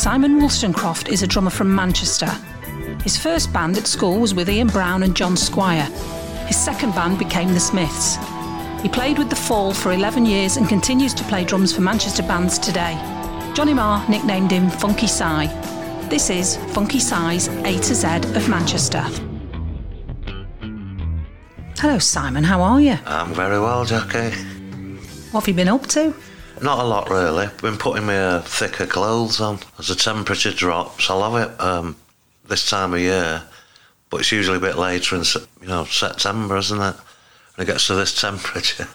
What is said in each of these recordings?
Simon Wollstonecroft is a drummer from Manchester. His first band at school was with Ian Brown and John Squire. His second band became the Smiths. He played with the Fall for 11 years and continues to play drums for Manchester bands today. Johnny Marr nicknamed him Funky Si. This is Funky Si's A to Z of Manchester. Hello Simon, how are you? I'm very well, Jackie. What have you been up to? Not a lot really. I've been putting my thicker clothes on. As the temperature drops, I love it this time of year, but it's usually a bit later in September, isn't it? It gets to this temperature,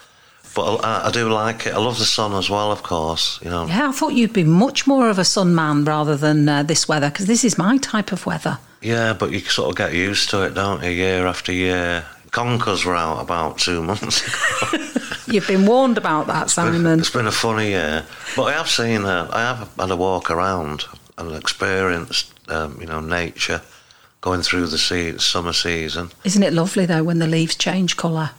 but I do like it. I love the sun as well, of course. Yeah, I thought you'd be much more of a sun man rather than this weather, because this is my type of weather. Yeah, but you sort of get used to it, don't you? Year after year. Conkers were out about 2 months ago. You've been warned about that, Simon. It's been a funny year, but I have seen. I have had a walk around and experienced, nature going through the summer season. Isn't it lovely though when the leaves change colour?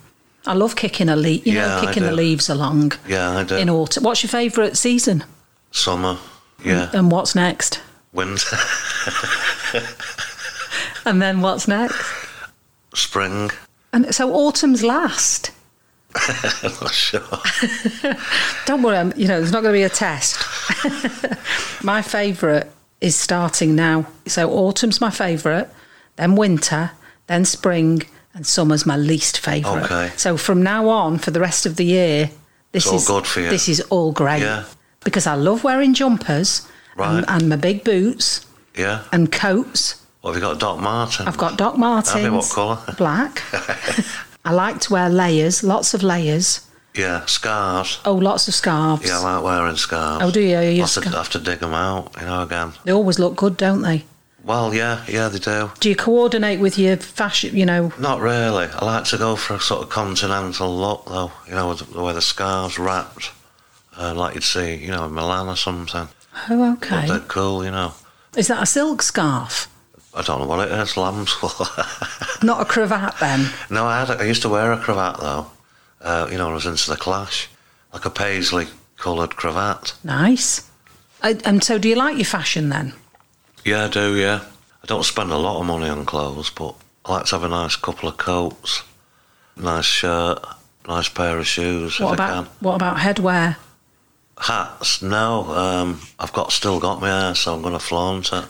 I love kicking a leaf, kicking the leaves along. Yeah, I do. In autumn. What's your favourite season? Summer, yeah. And what's next? Winter. And then what's next? Spring. And so autumn's last? I'm not sure. Don't worry, there's not going to be a test. My favourite is starting now. So autumn's my favourite, then winter, then spring, and summer's my least favourite. Okay. So from now on, for the rest of the year, this is all great. Yeah. Because I love wearing jumpers, right, and my big boots, yeah, and coats. What have you got, Doc Martens? I've got Doc Martens. Have you, what colour? Black. I like to wear layers, lots of layers. Yeah, scarves. Oh, lots of scarves. Yeah, I like wearing scarves. Oh, do you? I have to dig them out, again. They always look good, don't they? Well, yeah, they do. Do you coordinate with your fashion, Not really. I like to go for a sort of continental look, though, the way the scarves wrapped, like you'd see, in Milan or something. Oh, OK. But they're cool, Is that a silk scarf? I don't know what it is, lamb's wool. Not a cravat, then? No, I used to wear a cravat, though, I was into the Clash, like a paisley-coloured cravat. Nice. And so do you like your fashion, then? Yeah, I do, yeah. I don't spend a lot of money on clothes, but I like to have a nice couple of coats, nice shirt, nice pair of shoes What about headwear? Hats? No, I've still got my hair, so I'm going to flaunt it.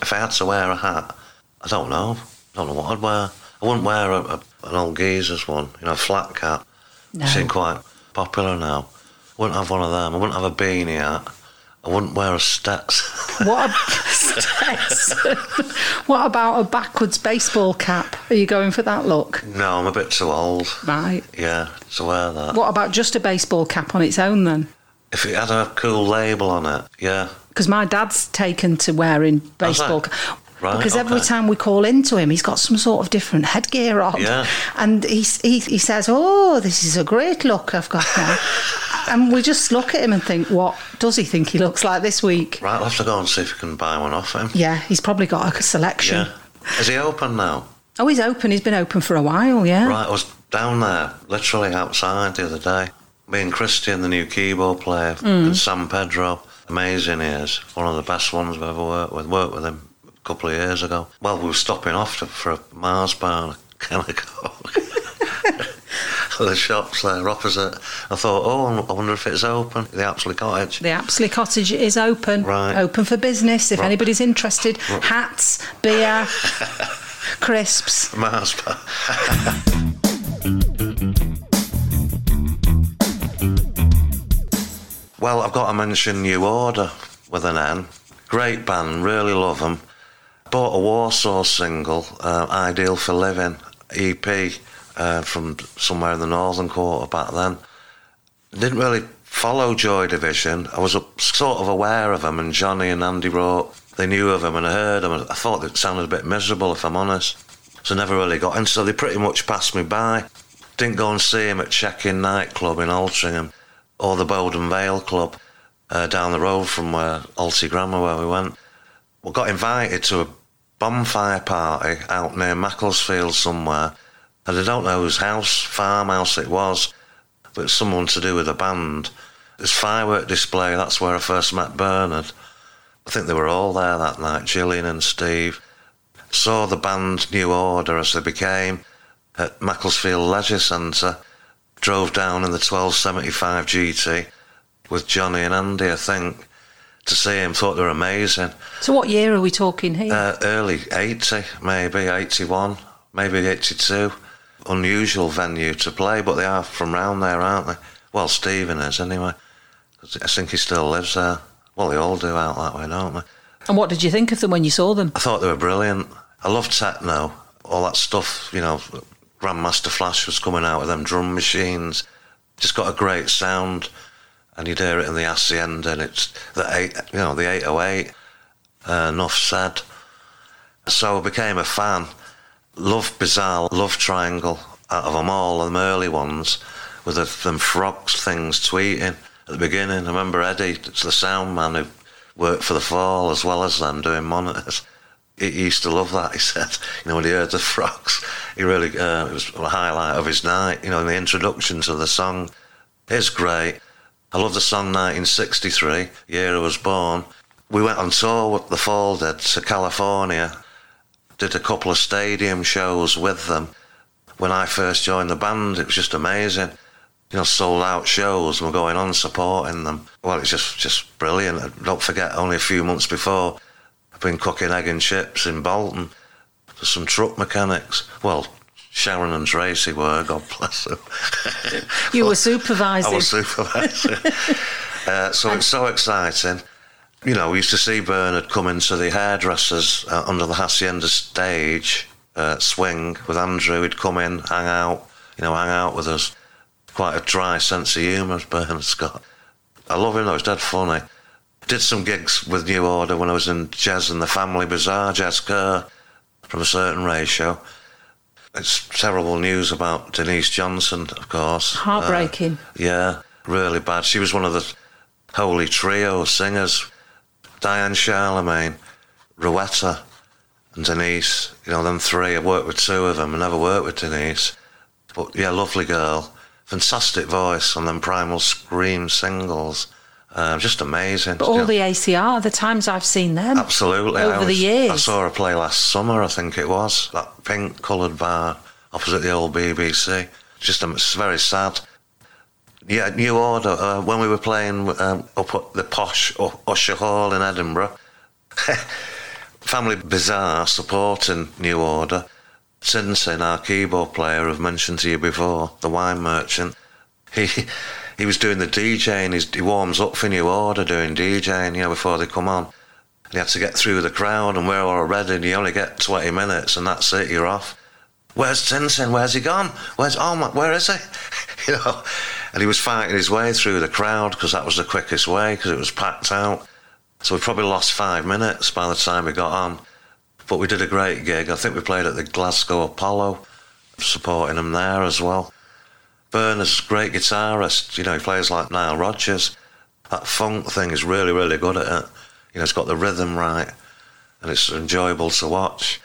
If I had to wear a hat, I don't know. I don't know what I'd wear. I wouldn't wear an old geezer's one, a flat cap. No. It's quite popular now. I wouldn't have one of them. I wouldn't have a beanie hat. I wouldn't wear a Stetson. What about a backwards baseball cap? Are you going for that look? No, I'm a bit too old. Right. Yeah, to wear that. What about just a baseball cap on its own, then? If it had a cool label on it, yeah. Because my dad's taken to wearing baseball caps. Right, because every time we call into him, he's got some sort of different headgear on. Yeah. And he says, oh, this is a great look I've got now. And we just look at him and think, what does he think he looks like this week? Right, I'll have to go and see if we can buy one off him. Yeah, he's probably got a selection. Yeah. Is he open now? Oh, he's open. He's been open for a while, yeah. Right, I was down there, literally outside the other day. Me and Christian, the new keyboard player, and San Pedro. Amazing he is. One of the best ones I've ever worked with. Worked with him a couple of years ago. Well, we were stopping off for a Mars bar kind of go. The shops there opposite. I thought, oh, I wonder if it's open. The Apsley Cottage. The Apsley Cottage is open. Right. Open for business if anybody's interested. Hats, beer, crisps. Mars bar. Well, I've got to mention New Order with an N. Great band, really love them. Bought a Warsaw single, Ideal for Living, EP, from somewhere in the northern quarter back then. Didn't really follow Joy Division. I was sort of aware of them, and Johnny and Andy wrote. They knew of them, and I heard them. I thought it sounded a bit miserable, if I'm honest. So never really got in, so they pretty much passed me by. Didn't go and see them at Check In Night Club in Altrincham, or the Bowdon Vale Club, down the road from Alty Grammar where we went. We got invited to a bonfire party out near Macclesfield somewhere, and I don't know whose farmhouse it was, but someone to do with the band. This firework display, that's where I first met Bernard. I think they were all there that night, Gillian and Steve. Saw the band New Order as they became at Macclesfield Leisure Centre. Drove down in the 1275 GT with Johnny and Andy, I think, to see him. Thought they were amazing. So what year are we talking here? Early 80, maybe 81, maybe 82. Unusual venue to play, but they are from round there, aren't they? Well, Stephen is, anyway. I think he still lives there. Well, they all do out that way, don't they? And what did you think of them when you saw them? I thought they were brilliant. I love techno, all that stuff, you know. Grandmaster Flash was coming out of them drum machines. Just got a great sound, and you'd hear it in the Hacienda, and it's the 808, enough said. So I became a fan. Loved Bizarre, loved Triangle, out of them all, them early ones, with them frogs things tweeting at the beginning. I remember Eddie, it's the sound man who worked for the Fall as well as them doing monitors. He used to love that, he said. You know, when he heard the frogs, he really, it was a highlight of his night, you know, in the introduction to the song. It's great. I love the song 1963, year I was born. We went on tour with the Fall did to California, did a couple of stadium shows with them. When I first joined the band, it was just amazing. You know, sold out shows, and we're going on supporting them. Well, it's just brilliant. Don't forget, only a few months before, I've been cooking egg and chips in Bolton for some truck mechanics. Well, Sharon and Tracy were, God bless them. You were supervising. I was supervising. So it's so exciting. You know, we used to see Bernard come into the hairdressers under the Hacienda stage swing with Andrew. He'd come in, hang out with us. Quite a dry sense of humour, Bernard Scott. I love him though, he's dead funny. Did some gigs with New Order when I was in Jez and the Family Bizarre, Jez Kerr, from a certain ratio. It's terrible news about Denise Johnson, of course. Heartbreaking. Yeah, really bad. She was one of the holy trio singers. Diane Charlemagne, Ruetta and Denise, you know, them three. I've worked with two of them, I never worked with Denise. But yeah, lovely girl. Fantastic voice on them Primal Scream singles. Just amazing. But all the ACR, the times I've seen them. Absolutely. Over the years. I saw her play last summer, I think it was. That pink coloured bar opposite the old BBC. Just it's very sad. Yeah, New Order, when we were playing up at the posh Usher Hall in Edinburgh, Family Bizarre supporting New Order. Sinsen, our keyboard player I've mentioned to you before, the wine merchant, he was doing the DJing. He warms up for New Order doing DJing, you know, before they come on. And he had to get through the crowd, and we're all ready, and you only get 20 minutes, and that's it, you're off. Where's Sinsen? Where's he gone? Where is he? You know, and he was fighting his way through the crowd because that was the quickest way because it was packed out. So we probably lost 5 minutes by the time we got on. But we did a great gig. I think we played at the Glasgow Apollo, supporting him there as well. Bernard's a great guitarist. You know, he plays like Nile Rodgers. That funk thing is really, really good at it. You know, it's got the rhythm right, and it's enjoyable to watch.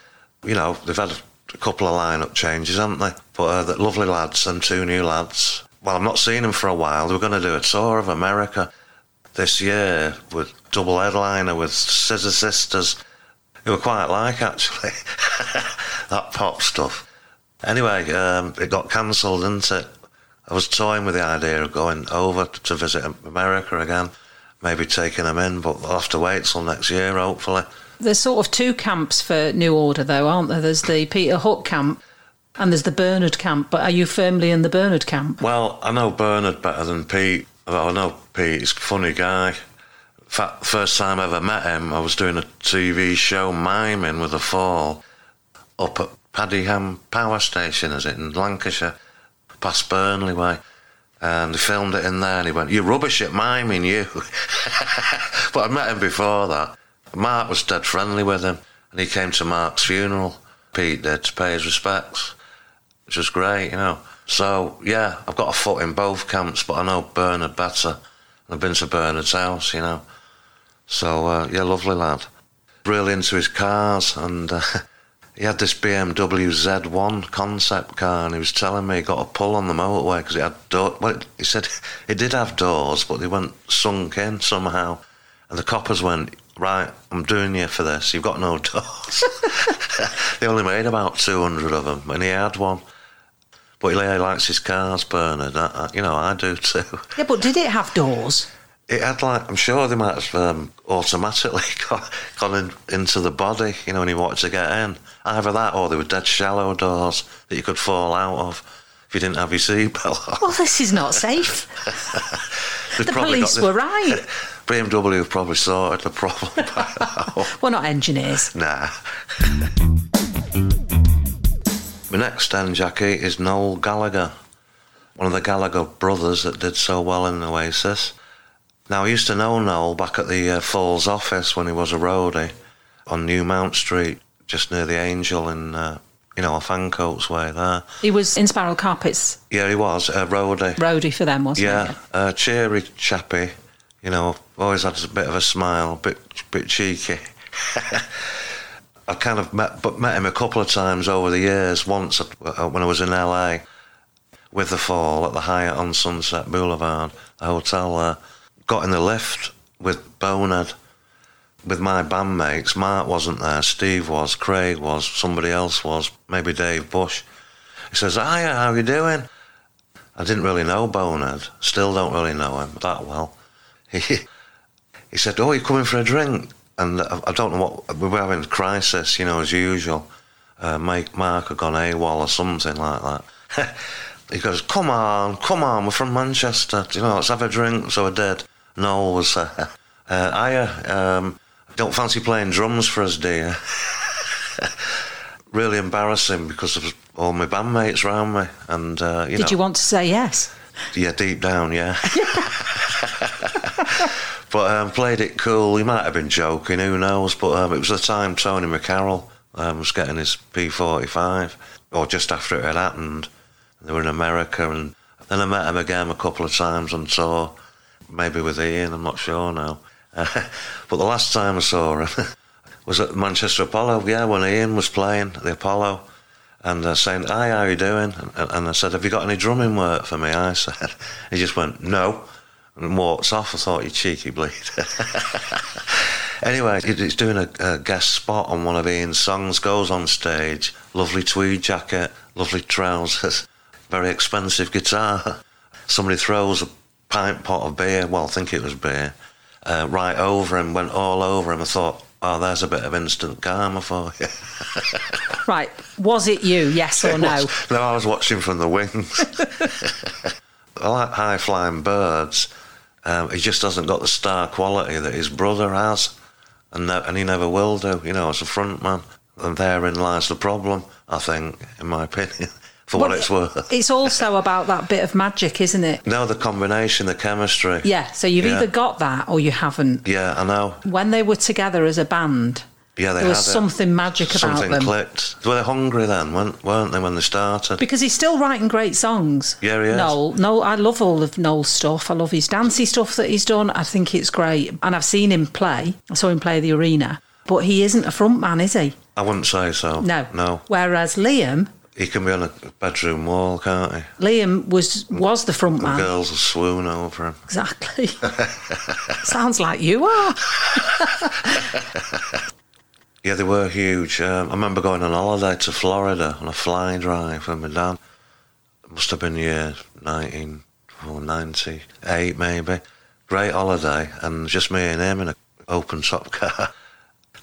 You know, they've had a couple of lineup changes, haven't they? But they're lovely lads, and two new lads. Well, I've not seen them for a while. We're going to do a tour of America this year with double headliner with Scissor Sisters. They were quite like, actually, that pop stuff. Anyway, it got cancelled, didn't it? I was toying with the idea of going over to visit America again, maybe taking them in, but I'll have to wait till next year, hopefully. There's sort of two camps for New Order, though, aren't there? There's the Peter Hook camp and there's the Bernard camp, but are you firmly in the Bernard camp? Well, I know Bernard better than Pete. I know Pete, he's a funny guy. In fact, first time I ever met him, I was doing a TV show miming with the Fall up at Paddyham Power Station, is it, in Lancashire, past Burnley way. And they filmed it in there, and he went, "You're rubbish at miming, you." But I'd met him before that. Mark was dead friendly with him, and he came to Mark's funeral. Pete did, to pay his respects, which was great, you know. So, yeah, I've got a foot in both camps, but I know Bernard better. I've been to Bernard's house, you know. So, yeah, lovely lad. Really into his cars, and he had this BMW Z1 concept car, and he was telling me he got a pull on the motorway because it had doors. Well, he said it did have doors, but they went sunk in somehow. And the coppers went, right, I'm doing you for this, you've got no doors. They only made about 200 of them, and he had one. But he likes his cars, Bernard. I do too. Yeah, but did it have doors? It had, like, I'm sure they might have automatically gone into the body, when he wanted to get in. Either that or they were dead shallow doors that you could fall out of if you didn't have your seatbelt on. Well, this is not safe. The police were right. BMW probably sorted the problem by now. We're not engineers. Nah. My next then, Jackie, is Noel Gallagher, one of the Gallagher brothers that did so well in Oasis. Now, I used to know Noel back at the Falls office when he was a roadie on New Mount Street, just near the Angel in, off Ancoats way there. He was in Spiral Carpets? Yeah, he was, a roadie. Roadie for them, wasn't he? Yeah, a cheery chappy, always had a bit of a smile, a bit cheeky. I kind of met him a couple of times over the years, once when I was in LA with the Fall at the Hyatt on Sunset Boulevard, the hotel there. Got in the lift with Bonehead, with my bandmates. Mark wasn't there, Steve was, Craig was, somebody else was, maybe Dave Bush. He says, hiya, how you doing? I didn't really know Bonehead, still don't really know him that well. He said, oh, you coming for a drink? And I don't know what, we were having a crisis, as usual. Mark had gone AWOL or something like that. He goes, come on, we're from Manchester, let's have a drink. So I did. Noel was there. Don't fancy playing drums for us, do you? Really embarrassing because of all my bandmates round me. And, did you want to say yes? Yeah, deep down, yeah. But played it cool. He might have been joking, who knows? But it was the time Tony McCarroll was getting his P45, or just after it had happened. They were in America, and then I met him again a couple of times on tour, maybe with Ian, I'm not sure now. But the last time I saw him was at Manchester Apollo, when Ian was playing at the Apollo, and saying, hi, how are you doing? And I said, have you got any drumming work for me? I said. He just went, no, and walks off. I thought, you cheeky bleed. Anyway, he's doing a guest spot on one of Ian's songs, goes on stage, lovely tweed jacket, lovely trousers, very expensive guitar. Somebody throws a pint pot of beer, well, I think it was beer, right over him, went all over him. I thought, oh, there's a bit of instant karma for you. Right, was it you, yes or no? No, I was watching from the wings. I like high-flying birds. He just hasn't got the star quality that his brother has, and he never will do, as a front man. And therein lies the problem, I think, in my opinion. For what it's worth. It's also about that bit of magic, isn't it? No, the combination, the chemistry. Yeah, so you've either got that or you haven't. Yeah, I know. When they were together as a band, there was something magic about them. Something clicked. Were they hungry then, weren't they, when they started? Because he's still writing great songs. Yeah, he is. Noel, I love all of Noel's stuff. I love his dancey stuff that he's done. I think it's great. And I've seen him play. I saw him play the Arena. But he isn't a front man, is he? I wouldn't say so. No. Whereas Liam... He can be on a bedroom wall, can't he? Liam was the front man. The girls will swoon over him. Exactly. Sounds like you are. Yeah, they were huge. I remember going on holiday to Florida on a fly drive with my dad. It must have been year 1998, maybe. Great holiday, and just me and him in an open-top car.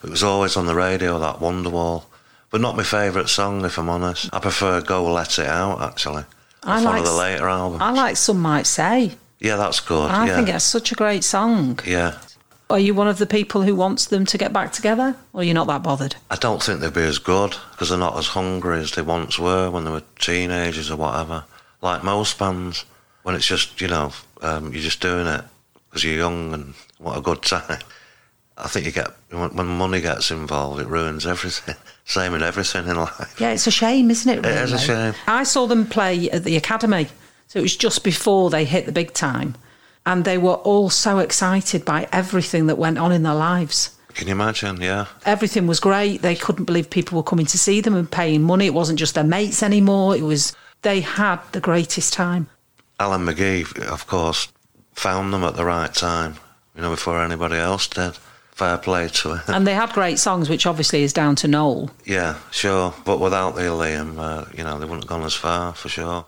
It was always on the radio, that Wonderwall. But not my favourite song, if I'm honest. I prefer Go Let It Out, actually. That's one of the later albums. I like Some Might Say. Yeah, that's good. I think it's such a great song. Yeah. Are you one of the people who wants them to get back together, or you're not that bothered? I don't think they'd be as good, because they're not as hungry as they once were when they were teenagers or whatever. Like most bands, when it's just, you're just doing it because you're young and what a good time. I think when money gets involved, it ruins everything. Same in everything in life. Yeah, it's a shame, isn't it? Really? It is a shame. I saw them play at the Academy, so it was just before they hit the big time, and they were all so excited by everything that went on in their lives. Can you imagine? Yeah. Everything was great. They couldn't believe people were coming to see them and paying money. It wasn't just their mates anymore. They had the greatest time. Alan McGee, of course, found them at the right time, before anybody else did. fair play to her. And they had great songs, which obviously is down to Noel. Yeah, sure. But without the Liam, they wouldn't have gone as far, for sure.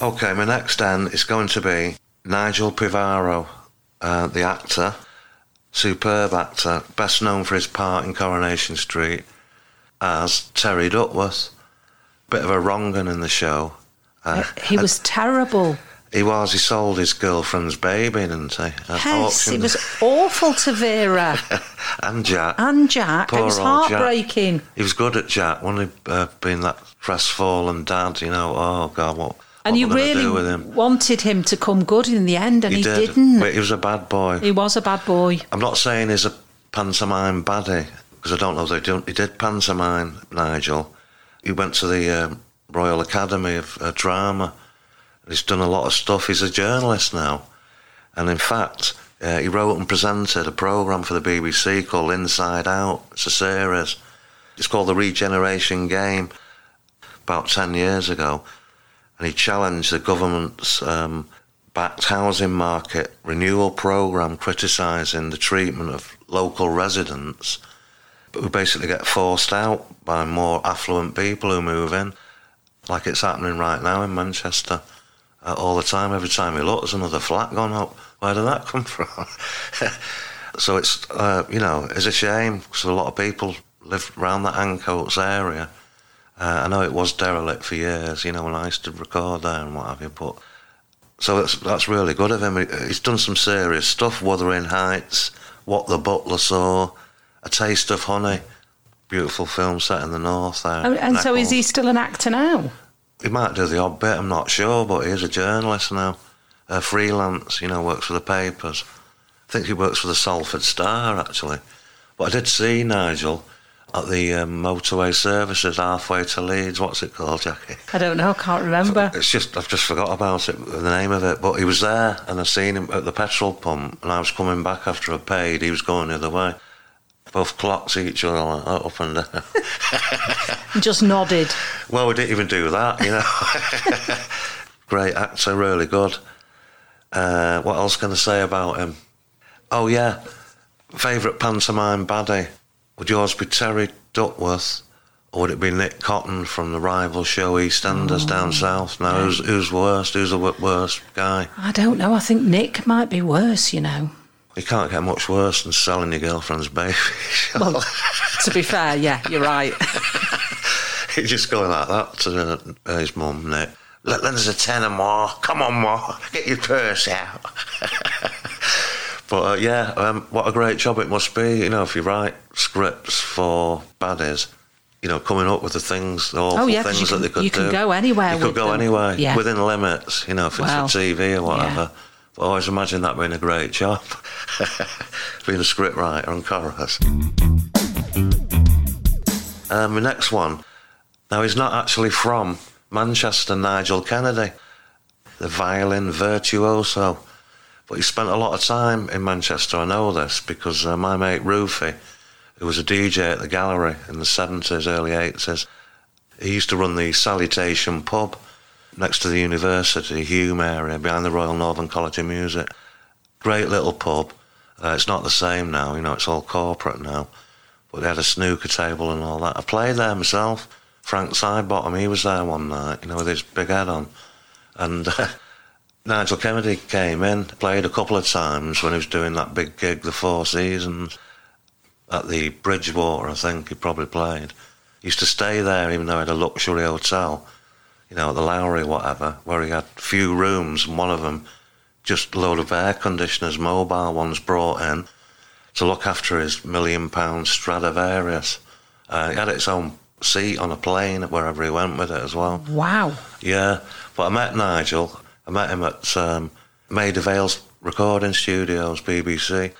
Okay, my next end is going to be Nigel Pivaro, the actor, superb actor, best known for his part in Coronation Street as Terry Duckworth. Bit of a wrong 'un in the show. He was terrible. He was. He sold his girlfriend's baby, didn't he? Yes, it was awful to Vera. And Jack. Poor, it was heartbreaking. Jack. He was good at Jack, wasn't he? Being that crestfallen dad, oh, God, what... And you really wanted him to come good in the end, and he didn't. But he was a bad boy. He was a bad boy. I'm not saying he's a pantomime baddie, because I don't know if they do. He did pantomime, Nigel. He went to the Royal Academy of Drama. He's done a lot of stuff. He's a journalist now. And in fact, he wrote and presented a programme for the BBC called Inside Out. It's a series. It's called The Regeneration Game, about 10 years ago. And he challenged the government's backed housing market renewal programme, criticising the treatment of local residents. But we basically get forced out by more affluent people who move in, like it's happening right now in Manchester all the time. Every time we look, there's another flat gone up. Where did that come from? So it's a shame, because a lot of people live around the Ancoats area. I know it was derelict for years, when I used to record there and what have you, but... So that's really good of him. He's done some serious stuff, Wuthering Heights, What the Butler Saw, A Taste of Honey, beautiful film set in the north there. And so is he still an actor now? He might do the odd bit, I'm not sure, but he is a journalist now. Freelance, works for the papers. I think he works for the Salford Star, actually. But I did see Nigel... at the motorway services halfway to Leeds. What's it called, Jackie? I don't know, can't remember. I've just forgot about it, the name of it. But he was there, and I seen him at the petrol pump, and I was coming back after I paid. He was going the other way. Both clocks each other like that, up and down. Just nodded. Well, we didn't even do that, Great actor, really good. What else can I say about him? Oh, yeah, favourite pantomime baddie. Would yours be Terry Duckworth, or would it be Nick Cotton from the rival show EastEnders down south? Now, who's worst? Who's the worst guy? I don't know. I think Nick might be worse, You can't get much worse than selling your girlfriend's baby. Well, to be fair, yeah, you're right. He's just going like that to his mum, Nick. Look, there's a tenner more. Come on, more. Get your purse out. But, what a great job it must be, if you write scripts for baddies, coming up with the things, the awful things that they could do. You can go anywhere with them. You could go anywhere, within limits, if it's for TV or whatever. Yeah. But I always imagine that being a great job, being a script writer and chorus. The next one. Now, he's not actually from Manchester, Nigel Kennedy, the violin virtuoso. But he spent a lot of time in Manchester, I know this, because my mate Rufy, who was a DJ at the Gallery in the 70s, early 80s, he used to run the Salutation pub next to the university, Hume area, behind the Royal Northern College of Music. Great little pub. It's not the same now, it's all corporate now. But they had a snooker table and all that. I played there myself. Frank Sidebottom, he was there one night, with his big head on. And... Nigel Kennedy came in, played a couple of times when he was doing that big gig, the Four Seasons, at the Bridgewater, I think he probably played. He used to stay there, even though he had a luxury hotel, at the Lowry, whatever, where he had few rooms, and one of them, just a load of air conditioners, mobile ones brought in, to look after his £1 million Stradivarius. He had its own seat on a plane, wherever he went with it as well. Wow. Yeah, but I met Nigel... I met him at Maida Vale's recording studios, BBC,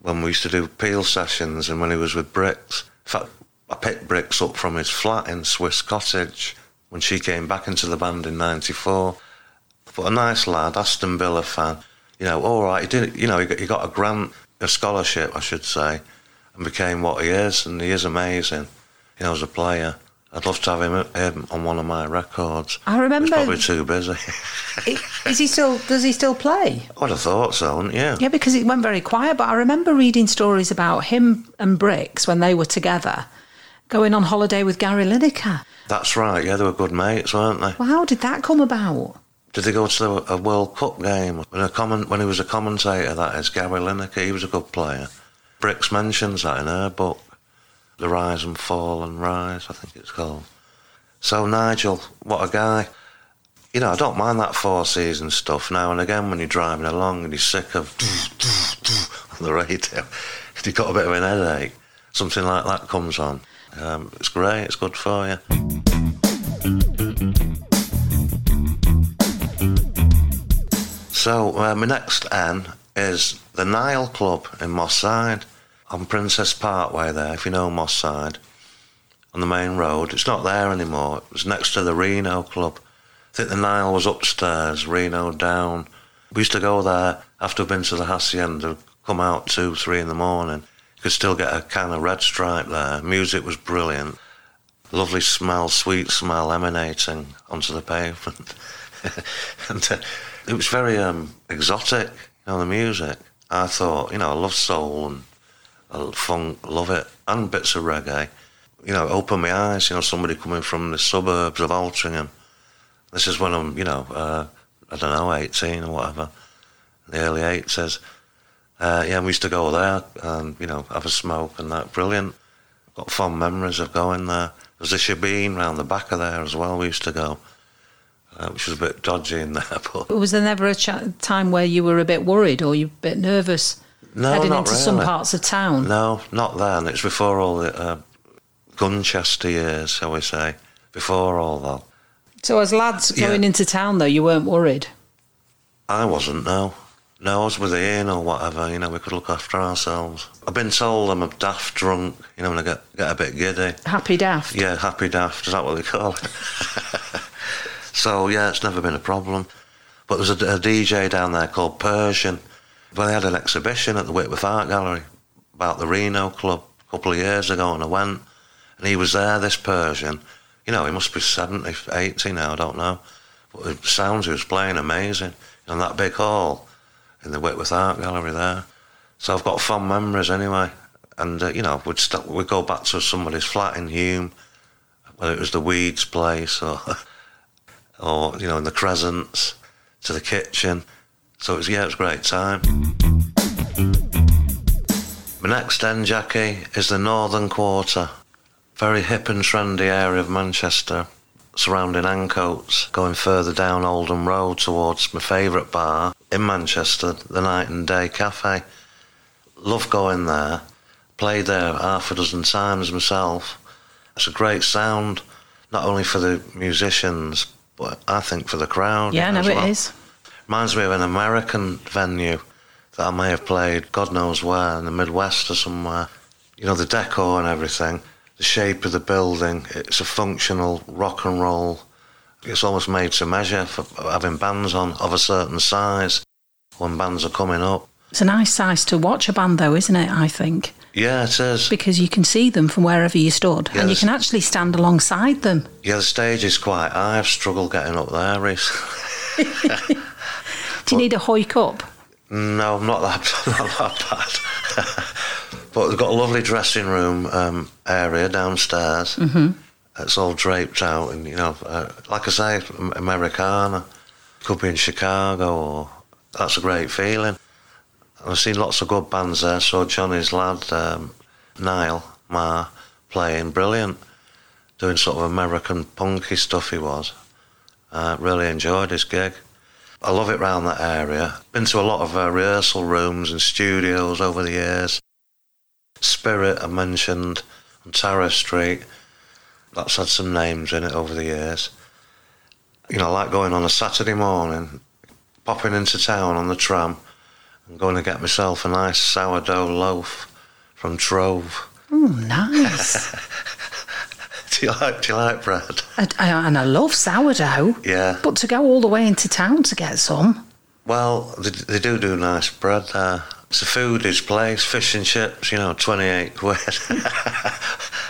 when we used to do Peel sessions and when he was with Bricks. In fact, I picked Bricks up from his flat in Swiss Cottage when she came back into the band in 94. But a nice lad, Aston Villa fan. All right, he did. He got a grant, a scholarship, I should say, and became what he is, and he is amazing, as a player. I'd love to have him on one of my records. I remember. He's probably too busy. Is he still? Does he still play? I'd have thought so, wouldn't you? Yeah, because it went very quiet. But I remember reading stories about him and Bricks when they were together, going on holiday with Gary Lineker. That's right. Yeah, they were good mates, weren't they? Well, how did that come about? Did they go to a World Cup game when he was a commentator? That is Gary Lineker. He was a good player. Bricks mentions that in her book. The Rise and Fall and Rise, I think it's called. So Nigel, what a guy. You know, I don't mind that four-season stuff now and again when you're driving along and you're sick of on the radio. If you've got a bit of an headache, something like that comes on. It's great, it's good for you. So my next N is the Nile Club in Moss Side. On Princess Parkway there, if you know Moss Side, on the main road. It's not there anymore. It was next to the Reno Club. I think the Nile was upstairs, Reno down. We used to go there after we'd been to the Hacienda, come out 2, 3 in the morning. You could still get a kind of red stripe there. Music was brilliant. Lovely smell, sweet smell emanating onto the pavement. And it was very exotic, you know, the music. I thought, you know, I love soul and funk, love it, and bits of reggae. You know, opened my eyes, you know, somebody coming from the suburbs of Altrincham. This is when I'm, you know, I don't know, 18 or whatever, in the early 80s. Yeah, we used to go there and, you know, have a smoke and that. Brilliant. Got fond memories of going there. There's a shebeen round the back of there as well we used to go, which was a bit dodgy in there. But was there never a time where you were a bit worried or you were a bit nervous? No, heading not into really. Some parts of town. No, not then. It's before all the Gunchester years, shall we say. Before all that. So as lads going into town, though, you weren't worried? I wasn't, no. No, I was with Ian or whatever, you know, we could look after ourselves. I've been told I'm a daft drunk, you know, when I get a bit giddy. Happy daft? Yeah, happy daft, is that what they call it? So, yeah, it's never been a problem. But there's a DJ down there called Persian. Well, they had an exhibition at the Whitworth Art Gallery about the Reno Club a couple of years ago, and I went, and he was there, this Persian. You know, he must be 70, 80 now, I don't know. But the sounds he was playing, amazing. In that big hall in the Whitworth Art Gallery there. So I've got fond memories anyway. And, you know, we'd go back to somebody's flat in Hume, whether it was the Weeds place or you know, in the Crescents, to the kitchen. So, it was a great time. My next end, Jackie, is the Northern Quarter. Very hip and trendy area of Manchester, surrounding Ancoats, going further down Oldham Road towards my favourite bar in Manchester, the Night and Day Cafe. Love going there. Played there 6 times myself. It's a great sound, not only for the musicians, but I think for the crowd. Yeah, no, it is. Reminds me of an American venue that I may have played, God knows where, in the Midwest or somewhere. You know, the decor and everything, the shape of the building, it's a functional rock and roll. It's almost made to measure for having bands on of a certain size when bands are coming up. It's a nice size to watch a band though, isn't it, I think? Yeah, it is. Because you can see them from wherever you stood, yeah, and you can actually stand alongside them. Yeah, the stage is quite high. I've struggled getting up there recently. Do you need a hoik up? No, not that bad. But they've got a lovely dressing room area downstairs. Mm-hmm. It's all draped out, and you know, like I say, Americana. Could be in Chicago, or that's a great feeling. I've seen lots of good bands there. Saw Johnny's lad, Nigel Marr, playing brilliant, doing sort of American punky stuff. He was really enjoyed his gig. I love it round that area. Been to a lot of rehearsal rooms and studios over the years. Spirit, I mentioned, on Tariff Street. That's had some names in it over the years. You know, I like going on a Saturday morning, popping into town on the tram and going to get myself a nice sourdough loaf from Trove. Oh, nice. Do you like bread? And I love sourdough. Yeah. But to go all the way into town to get some. Well, they do nice bread there. It's a foodies place, fish and chips, you know, 28 quid.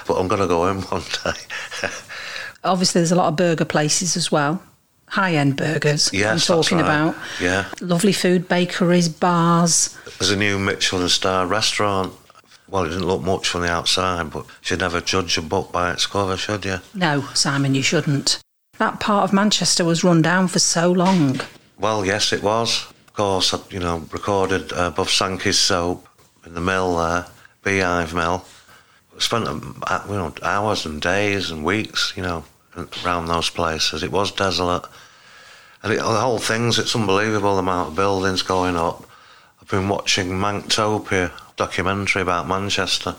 But I'm going to go in one day. Obviously, there's a lot of burger places as well. High-end burgers, yes, I'm talking about. Yeah. Lovely food, bakeries, bars. There's a new Michelin star restaurant. Well, it didn't look much from the outside, but you should never judge a book by its cover, should you? No, Simon, you shouldn't. That part of Manchester was run down for so long. Well, yes, it was. Of course, I recorded above Sankey's Soap in the mill there, Beehive Mill. Spent hours and days and weeks, around those places. It was desolate. And the whole thing's, it's unbelievable, the amount of buildings going up. I've been watching Manktopia, a documentary about Manchester,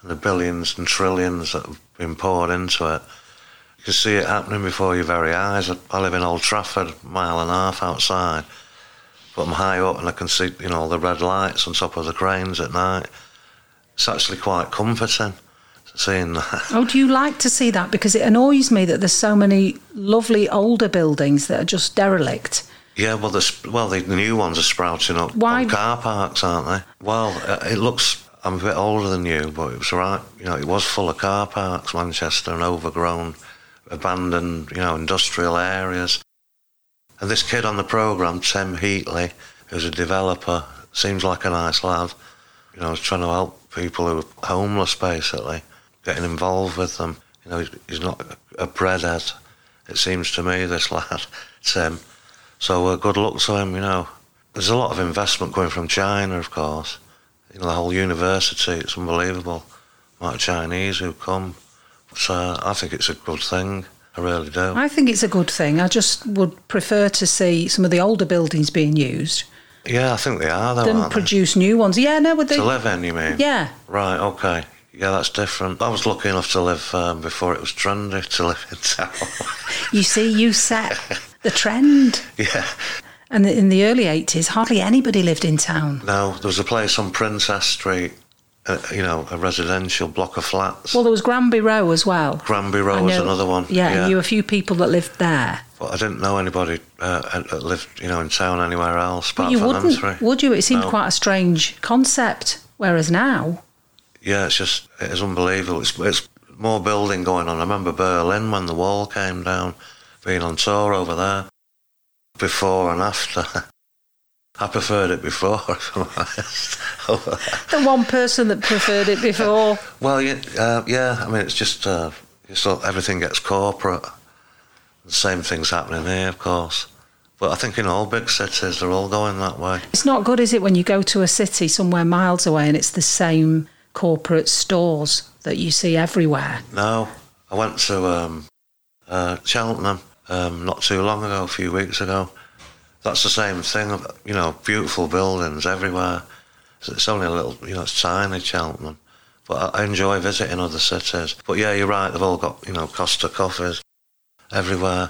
and the billions and trillions that have been poured into it. You can see it happening before your very eyes. I live in Old Trafford, a mile and a half outside, but I'm high up and I can see, the red lights on top of the cranes at night. It's actually quite comforting. Seeing that. Oh, do you like to see that? Because it annoys me that there's so many lovely older buildings that are just derelict. Yeah, well, the new ones are sprouting up. Why? On car parks, aren't they? Well, it looks... I'm a bit older than you, but it was right. It was full of car parks, Manchester, and overgrown, abandoned, industrial areas. And this kid on the programme, Tim Heatley, who's a developer, seems like a nice lad. He's trying to help people who are homeless, basically. Getting involved with them. He's not a breadhead, it seems to me, this lad, Tim. So good luck to him, There's a lot of investment coming from China, of course. The whole university, it's unbelievable. Like Chinese who come. So I think it's a good thing. I really do. I think it's a good thing. I just would prefer to see some of the older buildings being used. Yeah, I think they are, though, aren't they? Then produce new ones. Yeah, no, would they... To live in, you mean? Yeah. Right, OK. Yeah, that's different. I was lucky enough to live before it was trendy to live in town. You see, you set the trend. Yeah. And in the early 80s, hardly anybody lived in town. No, there was a place on Princess Street, a residential block of flats. Well, there was Granby Row as well. Granby Row was another one. Yeah, yeah. And you were a few people that lived there. But I didn't know anybody that lived, in town anywhere else. But you wouldn't, would you? It seemed quite a strange concept, whereas now... Yeah, it's unbelievable. It's more building going on. I remember Berlin when the wall came down, being on tour over there, before and after. I preferred it before, if I'm honest. The one person that preferred it before. Well, yeah, I mean, it's just everything gets corporate. The same thing's happening here, of course. But I think in all big cities, they're all going that way. It's not good, is it, when you go to a city somewhere miles away and it's the same... corporate stores that you see everywhere. No, I went to Cheltenham not too long ago, a few weeks ago. That's the same thing, beautiful buildings everywhere. It's only a little, it's tiny, Cheltenham. But I enjoy visiting other cities. But yeah, you're right, they've all got, Costa Coffees everywhere.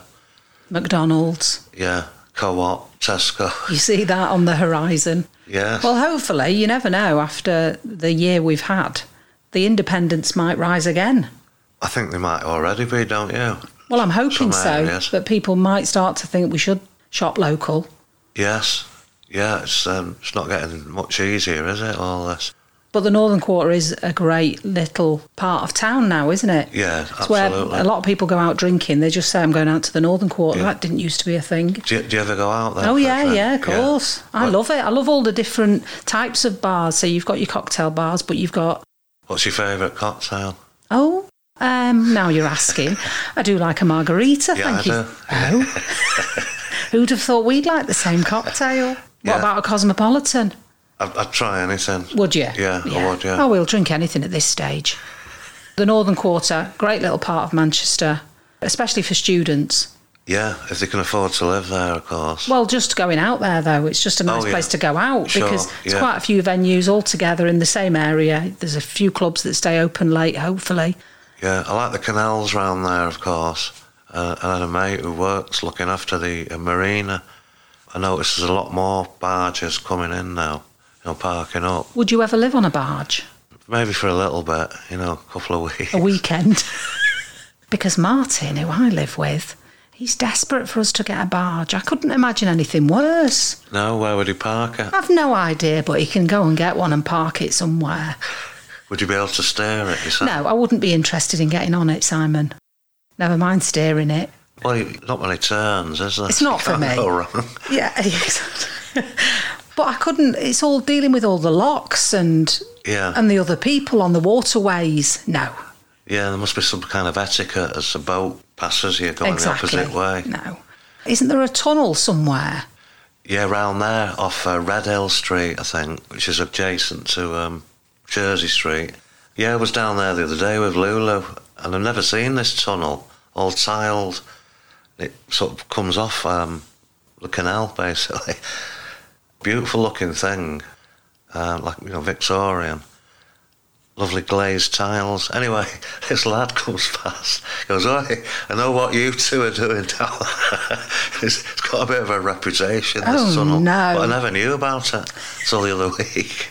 McDonald's. Yeah, Co-op, Tesco. You see that on the horizon. Yes. Well, hopefully, you never know, after the year we've had, the independents might rise again. I think they might already be, don't you? Well, I'm hoping so, but people might start to think we should shop local. Yes. Yeah, it's not getting much easier, is it, all this? But the Northern Quarter is a great little part of town now, isn't it? Yeah, absolutely. It's where a lot of people go out drinking. They just say, I'm going out to the Northern Quarter. Yeah. That didn't used to be a thing. Do you ever go out there? Oh, yeah, of course. Yeah. I love it. I love all the different types of bars. So you've got your cocktail bars, but you've got... What's your favourite cocktail? Oh, now you're asking. I do like a margarita, thank you. Oh. Who'd have thought we'd like the same cocktail? What about a cosmopolitan? I'd try anything. Would you? Yeah, I would, yeah. Oh, we'll drink anything at this stage. The Northern Quarter, great little part of Manchester, especially for students. Yeah, if they can afford to live there, of course. Well, just going out there, though, it's just a nice place to go out because there's quite a few venues all together in the same area. There's a few clubs that stay open late, hopefully. Yeah, I like the canals round there, of course. I had a mate who works looking after the marina. I noticed there's a lot more barges coming in now. Parking up. Would you ever live on a barge? Maybe for a little bit, a couple of weeks. A weekend. Because Martin, who I live with, he's desperate for us to get a barge. I couldn't imagine anything worse. No, where would he park it? I've no idea, but he can go and get one and park it somewhere. Would you be able to stare at yourself? No, I wouldn't be interested in getting on it, Simon. Never mind steering it. Well, not when it turns, is it? It's not for me. Go wrong. Yeah, exactly. But I couldn't. It's all dealing with all the locks and the other people on the waterways. No. Yeah, there must be some kind of etiquette as the boat passes. You're going the opposite way. No. Isn't there a tunnel somewhere? Yeah, round there, off Red Hill Street, I think, which is adjacent to Jersey Street. Yeah, I was down there the other day with Lulu, and I've never seen this tunnel, all tiled. It sort of comes off the canal, basically. Beautiful-looking thing, Victorian. Lovely glazed tiles. Anyway, this lad comes past. He goes, "Oi, I know what you two are doing down there." It's got a bit of a reputation, this tunnel. No. But I never knew about it until the other week.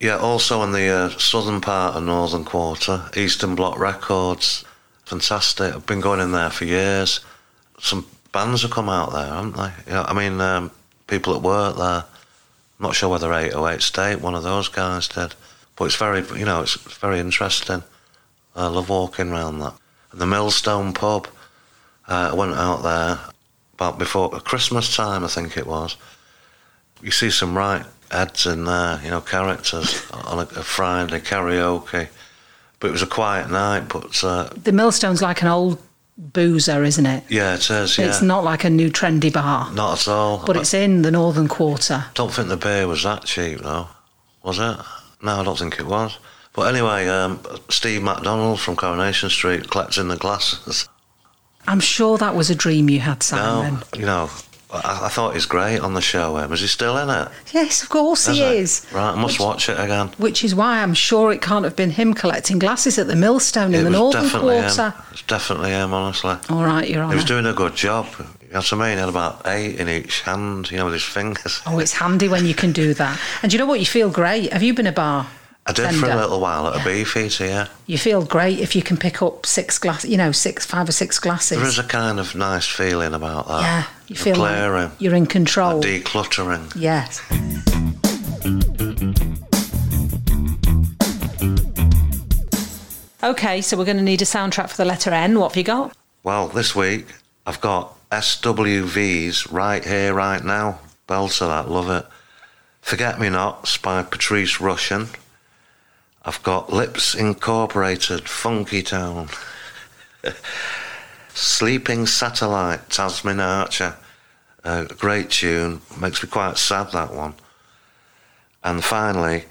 Yeah, also in the southern part of Northern Quarter, Eastern Bloc Records. Fantastic. I've been going in there for years. Some bands have come out there, haven't they? You know, I mean, people that work there. I'm not sure whether 808 State, one of those guys did. But it's very, it's very interesting. I love walking around that. And the Millstone pub, I went out there about before Christmas time, I think it was. You see some right heads in there, characters on a Friday, karaoke. But it was a quiet night, but... the Millstone's like an old boozer, isn't it? Yeah, it is, yeah. It's not like a new trendy bar. Not at all. But it's in the Northern Quarter. Don't think the beer was that cheap, though, was it? No, I don't think it was. But anyway, Steve MacDonald from Coronation Street collecting the glasses. I'm sure that was a dream you had, Simon. No, I thought he's great on the show. Is he still in it? Yes, of course he is. Right, I must watch it again. Which is why I'm sure it can't have been him collecting glasses at the Millstone in the Northern Quarter. It's definitely him, honestly. All right, you're on. He was doing a good job. You know what I mean? He had about 8 in each hand, with his fingers. Oh, it's handy when you can do that. And do you know what? You feel great. Have you been a bar? I did for a little while at a Beefeater, yeah. You feel great if you can pick up 5 or 6 glasses. There is a kind of nice feeling about that. Yeah, you feel clearing, like you're in control. Like decluttering. Yes. OK, so we're going to need a soundtrack for the letter N. What have you got? Well, this week I've got... SWV's Right Here, Right Now. Belter that, love it. Forget Me Nots by Patrice Rushen. I've got Lips Incorporated, Funky Town. Sleeping Satellite, Tasmin Archer. A great tune, makes me quite sad, that one. And finally,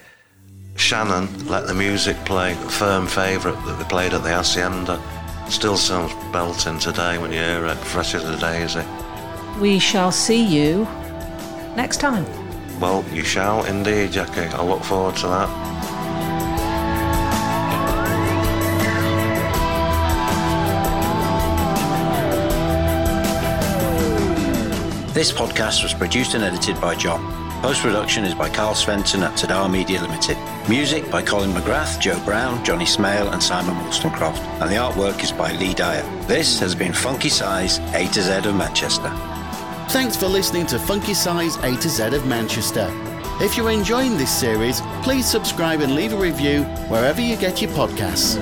Shannon, Let the Music Play, a firm favourite that they played at the Hacienda. Still sounds belting today when you hear it, fresh as a daisy. We shall see you next time. Well, you shall indeed, Jackie. I look forward to that. This podcast was produced and edited by John. Post-production is by Carl Svensson at Tadar Media Limited. Music by Colin McGrath, Joe Brown, Johnny Smale and Simon Wollstonecroft. And the artwork is by Lee Dyer. This has been Funky Si's A to Z of Manchester. Thanks for listening to Funky Si's A to Z of Manchester. If you're enjoying this series, please subscribe and leave a review wherever you get your podcasts.